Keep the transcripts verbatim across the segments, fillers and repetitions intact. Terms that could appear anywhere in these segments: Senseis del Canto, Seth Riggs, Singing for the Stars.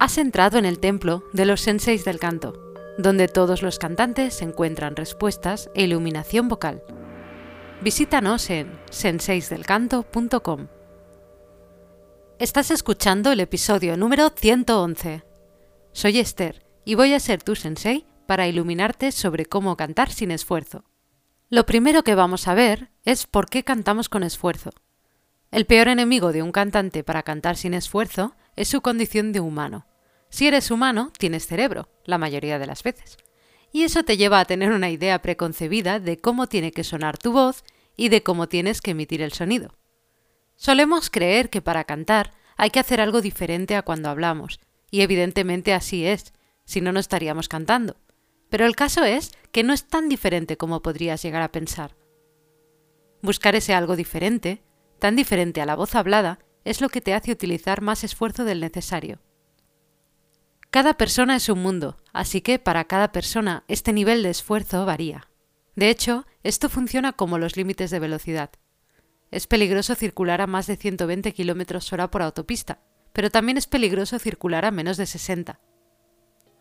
Has entrado en el templo de los Senseis del Canto, donde todos los cantantes encuentran respuestas e iluminación vocal. Visítanos en senseis del canto punto com. Estás escuchando el episodio número ciento once. Soy Esther y voy a ser tu sensei para iluminarte sobre cómo cantar sin esfuerzo. Lo primero que vamos a ver es por qué cantamos con esfuerzo. El peor enemigo de un cantante para cantar sin esfuerzo es su condición de humano. Si eres humano, tienes cerebro, la mayoría de las veces. Y eso te lleva a tener una idea preconcebida de cómo tiene que sonar tu voz y de cómo tienes que emitir el sonido. Solemos creer que para cantar hay que hacer algo diferente a cuando hablamos, y evidentemente así es, si no, no estaríamos cantando. Pero el caso es que no es tan diferente como podrías llegar a pensar. Buscar ese algo diferente, tan diferente a la voz hablada, es lo que te hace utilizar más esfuerzo del necesario. Cada persona es un mundo, así que para cada persona este nivel de esfuerzo varía. De hecho, esto funciona como los límites de velocidad. Es peligroso circular a más de ciento veinte kilómetros hora por autopista, pero también es peligroso circular a menos de sesenta.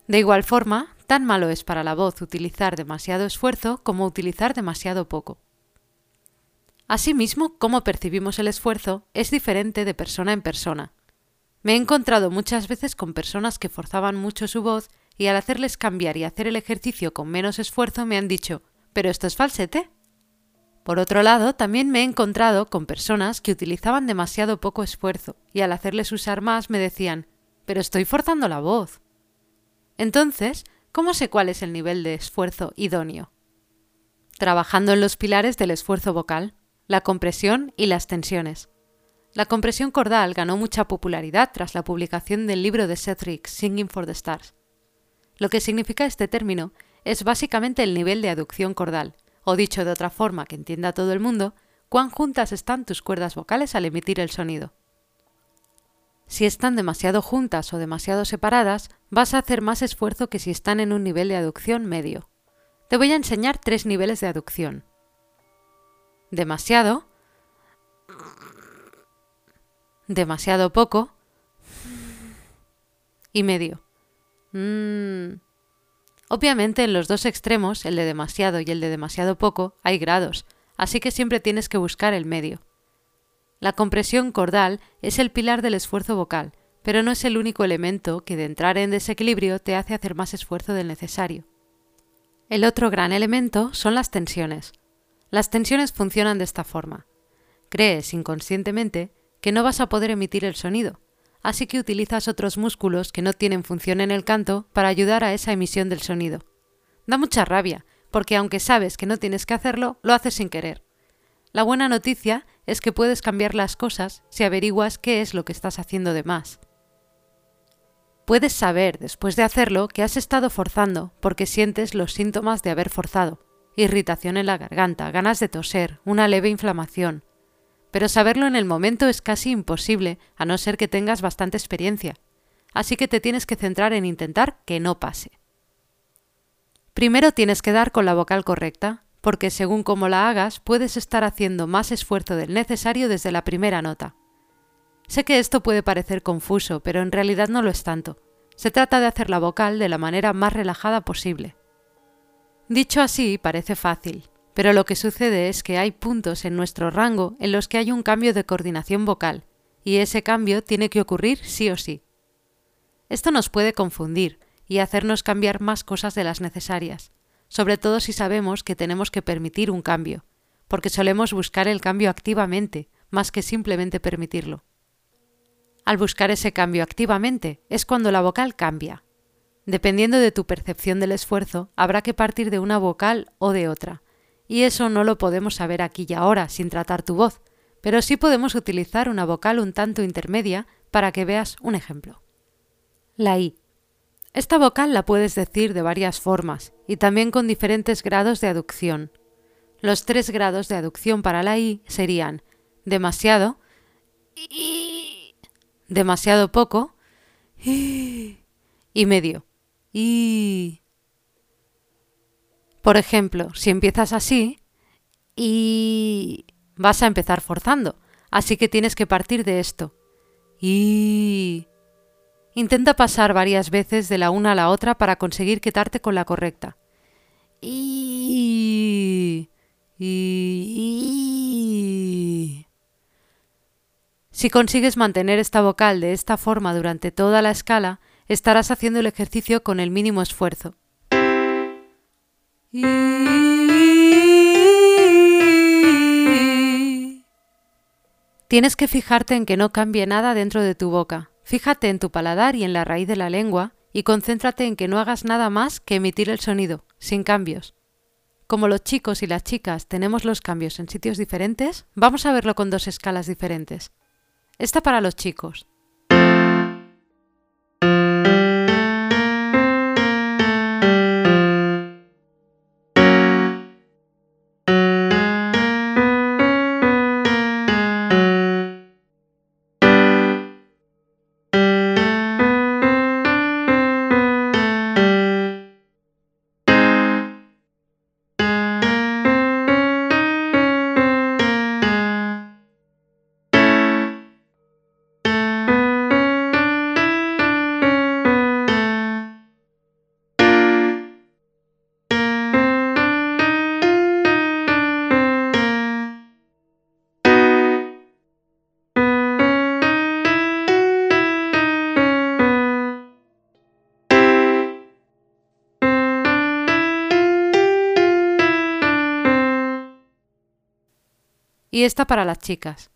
De igual forma, tan malo es para la voz utilizar demasiado esfuerzo como utilizar demasiado poco. Asimismo, cómo percibimos el esfuerzo es diferente de persona en persona. Me he encontrado muchas veces con personas que forzaban mucho su voz y al hacerles cambiar y hacer el ejercicio con menos esfuerzo me han dicho, ¿pero esto es falsete? Por otro lado, también me he encontrado con personas que utilizaban demasiado poco esfuerzo y al hacerles usar más me decían, ¿pero estoy forzando la voz? Entonces, ¿cómo sé cuál es el nivel de esfuerzo idóneo? Trabajando en los pilares del esfuerzo vocal, la compresión y las tensiones. La compresión cordal ganó mucha popularidad tras la publicación del libro de Seth Riggs, Singing for the Stars. Lo que significa este término es básicamente el nivel de aducción cordal, o dicho de otra forma que entienda todo el mundo, cuán juntas están tus cuerdas vocales al emitir el sonido. Si están demasiado juntas o demasiado separadas, vas a hacer más esfuerzo que si están en un nivel de aducción medio. Te voy a enseñar tres niveles de aducción. Demasiado, demasiado poco y medio. Mm. Obviamente en los dos extremos, el de demasiado y el de demasiado poco, hay grados, así que siempre tienes que buscar el medio. La compresión cordal es el pilar del esfuerzo vocal, pero no es el único elemento que de entrar en desequilibrio te hace hacer más esfuerzo del necesario. El otro gran elemento son las tensiones. Las tensiones funcionan de esta forma. Crees inconscientemente que no vas a poder emitir el sonido, así que utilizas otros músculos que no tienen función en el canto para ayudar a esa emisión del sonido. Da mucha rabia, porque aunque sabes que no tienes que hacerlo, lo haces sin querer. La buena noticia es que puedes cambiar las cosas si averiguas qué es lo que estás haciendo de más. Puedes saber, después de hacerlo, que has estado forzando porque sientes los síntomas de haber forzado: irritación en la garganta, ganas de toser, una leve inflamación. Pero saberlo en el momento es casi imposible, a no ser que tengas bastante experiencia. Así que te tienes que centrar en intentar que no pase. Primero tienes que dar con la vocal correcta, porque según cómo la hagas, puedes estar haciendo más esfuerzo del necesario desde la primera nota. Sé que esto puede parecer confuso, pero en realidad no lo es tanto. Se trata de hacer la vocal de la manera más relajada posible. Dicho así, parece fácil, pero lo que sucede es que hay puntos en nuestro rango en los que hay un cambio de coordinación vocal, y ese cambio tiene que ocurrir sí o sí. Esto nos puede confundir y hacernos cambiar más cosas de las necesarias, sobre todo si sabemos que tenemos que permitir un cambio, porque solemos buscar el cambio activamente, más que simplemente permitirlo. Al buscar ese cambio activamente es cuando la vocal cambia. Dependiendo de tu percepción del esfuerzo, habrá que partir de una vocal o de otra, y eso no lo podemos saber aquí y ahora sin tratar tu voz, pero sí podemos utilizar una vocal un tanto intermedia para que veas un ejemplo. La I. Esta vocal la puedes decir de varias formas y también con diferentes grados de aducción. Los tres grados de aducción para la I serían demasiado, demasiado poco y medio. Por ejemplo, si empiezas así, y vas a empezar forzando, así que tienes que partir de esto. Y Intenta pasar varias veces de la una a la otra para conseguir quedarte con la correcta. I, I, I. Si consigues mantener esta vocal de esta forma durante toda la escala, estarás haciendo el ejercicio con el mínimo esfuerzo. Tienes que fijarte en que no cambie nada dentro de tu boca. Fíjate en tu paladar y en la raíz de la lengua y concéntrate en que no hagas nada más que emitir el sonido, sin cambios. Como los chicos y las chicas tenemos los cambios en sitios diferentes, vamos a verlo con dos escalas diferentes. Esta para los chicos. Y esta para las chicas.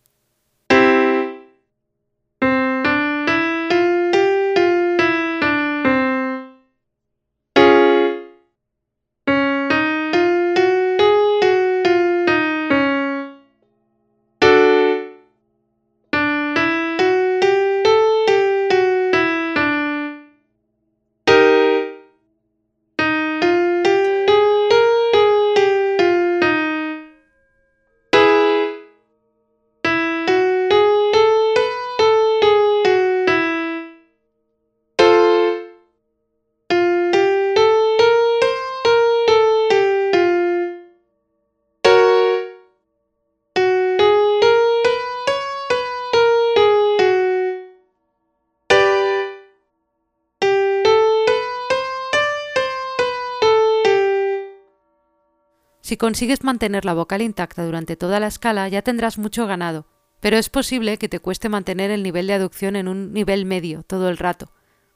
Si consigues mantener la vocal intacta durante toda la escala, ya tendrás mucho ganado, pero es posible que te cueste mantener el nivel de aducción en un nivel medio todo el rato,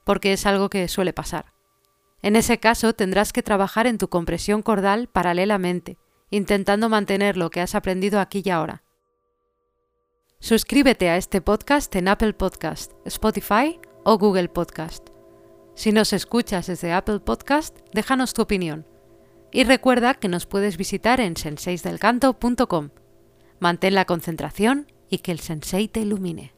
porque es algo que suele pasar. En ese caso, tendrás que trabajar en tu compresión cordal paralelamente, intentando mantener lo que has aprendido aquí y ahora. Suscríbete a este podcast en Apple Podcast, Spotify o Google Podcast. Si nos escuchas desde Apple Podcast, déjanos tu opinión. Y recuerda que nos puedes visitar en senseis del canto punto com. Mantén la concentración y que el sensei te ilumine.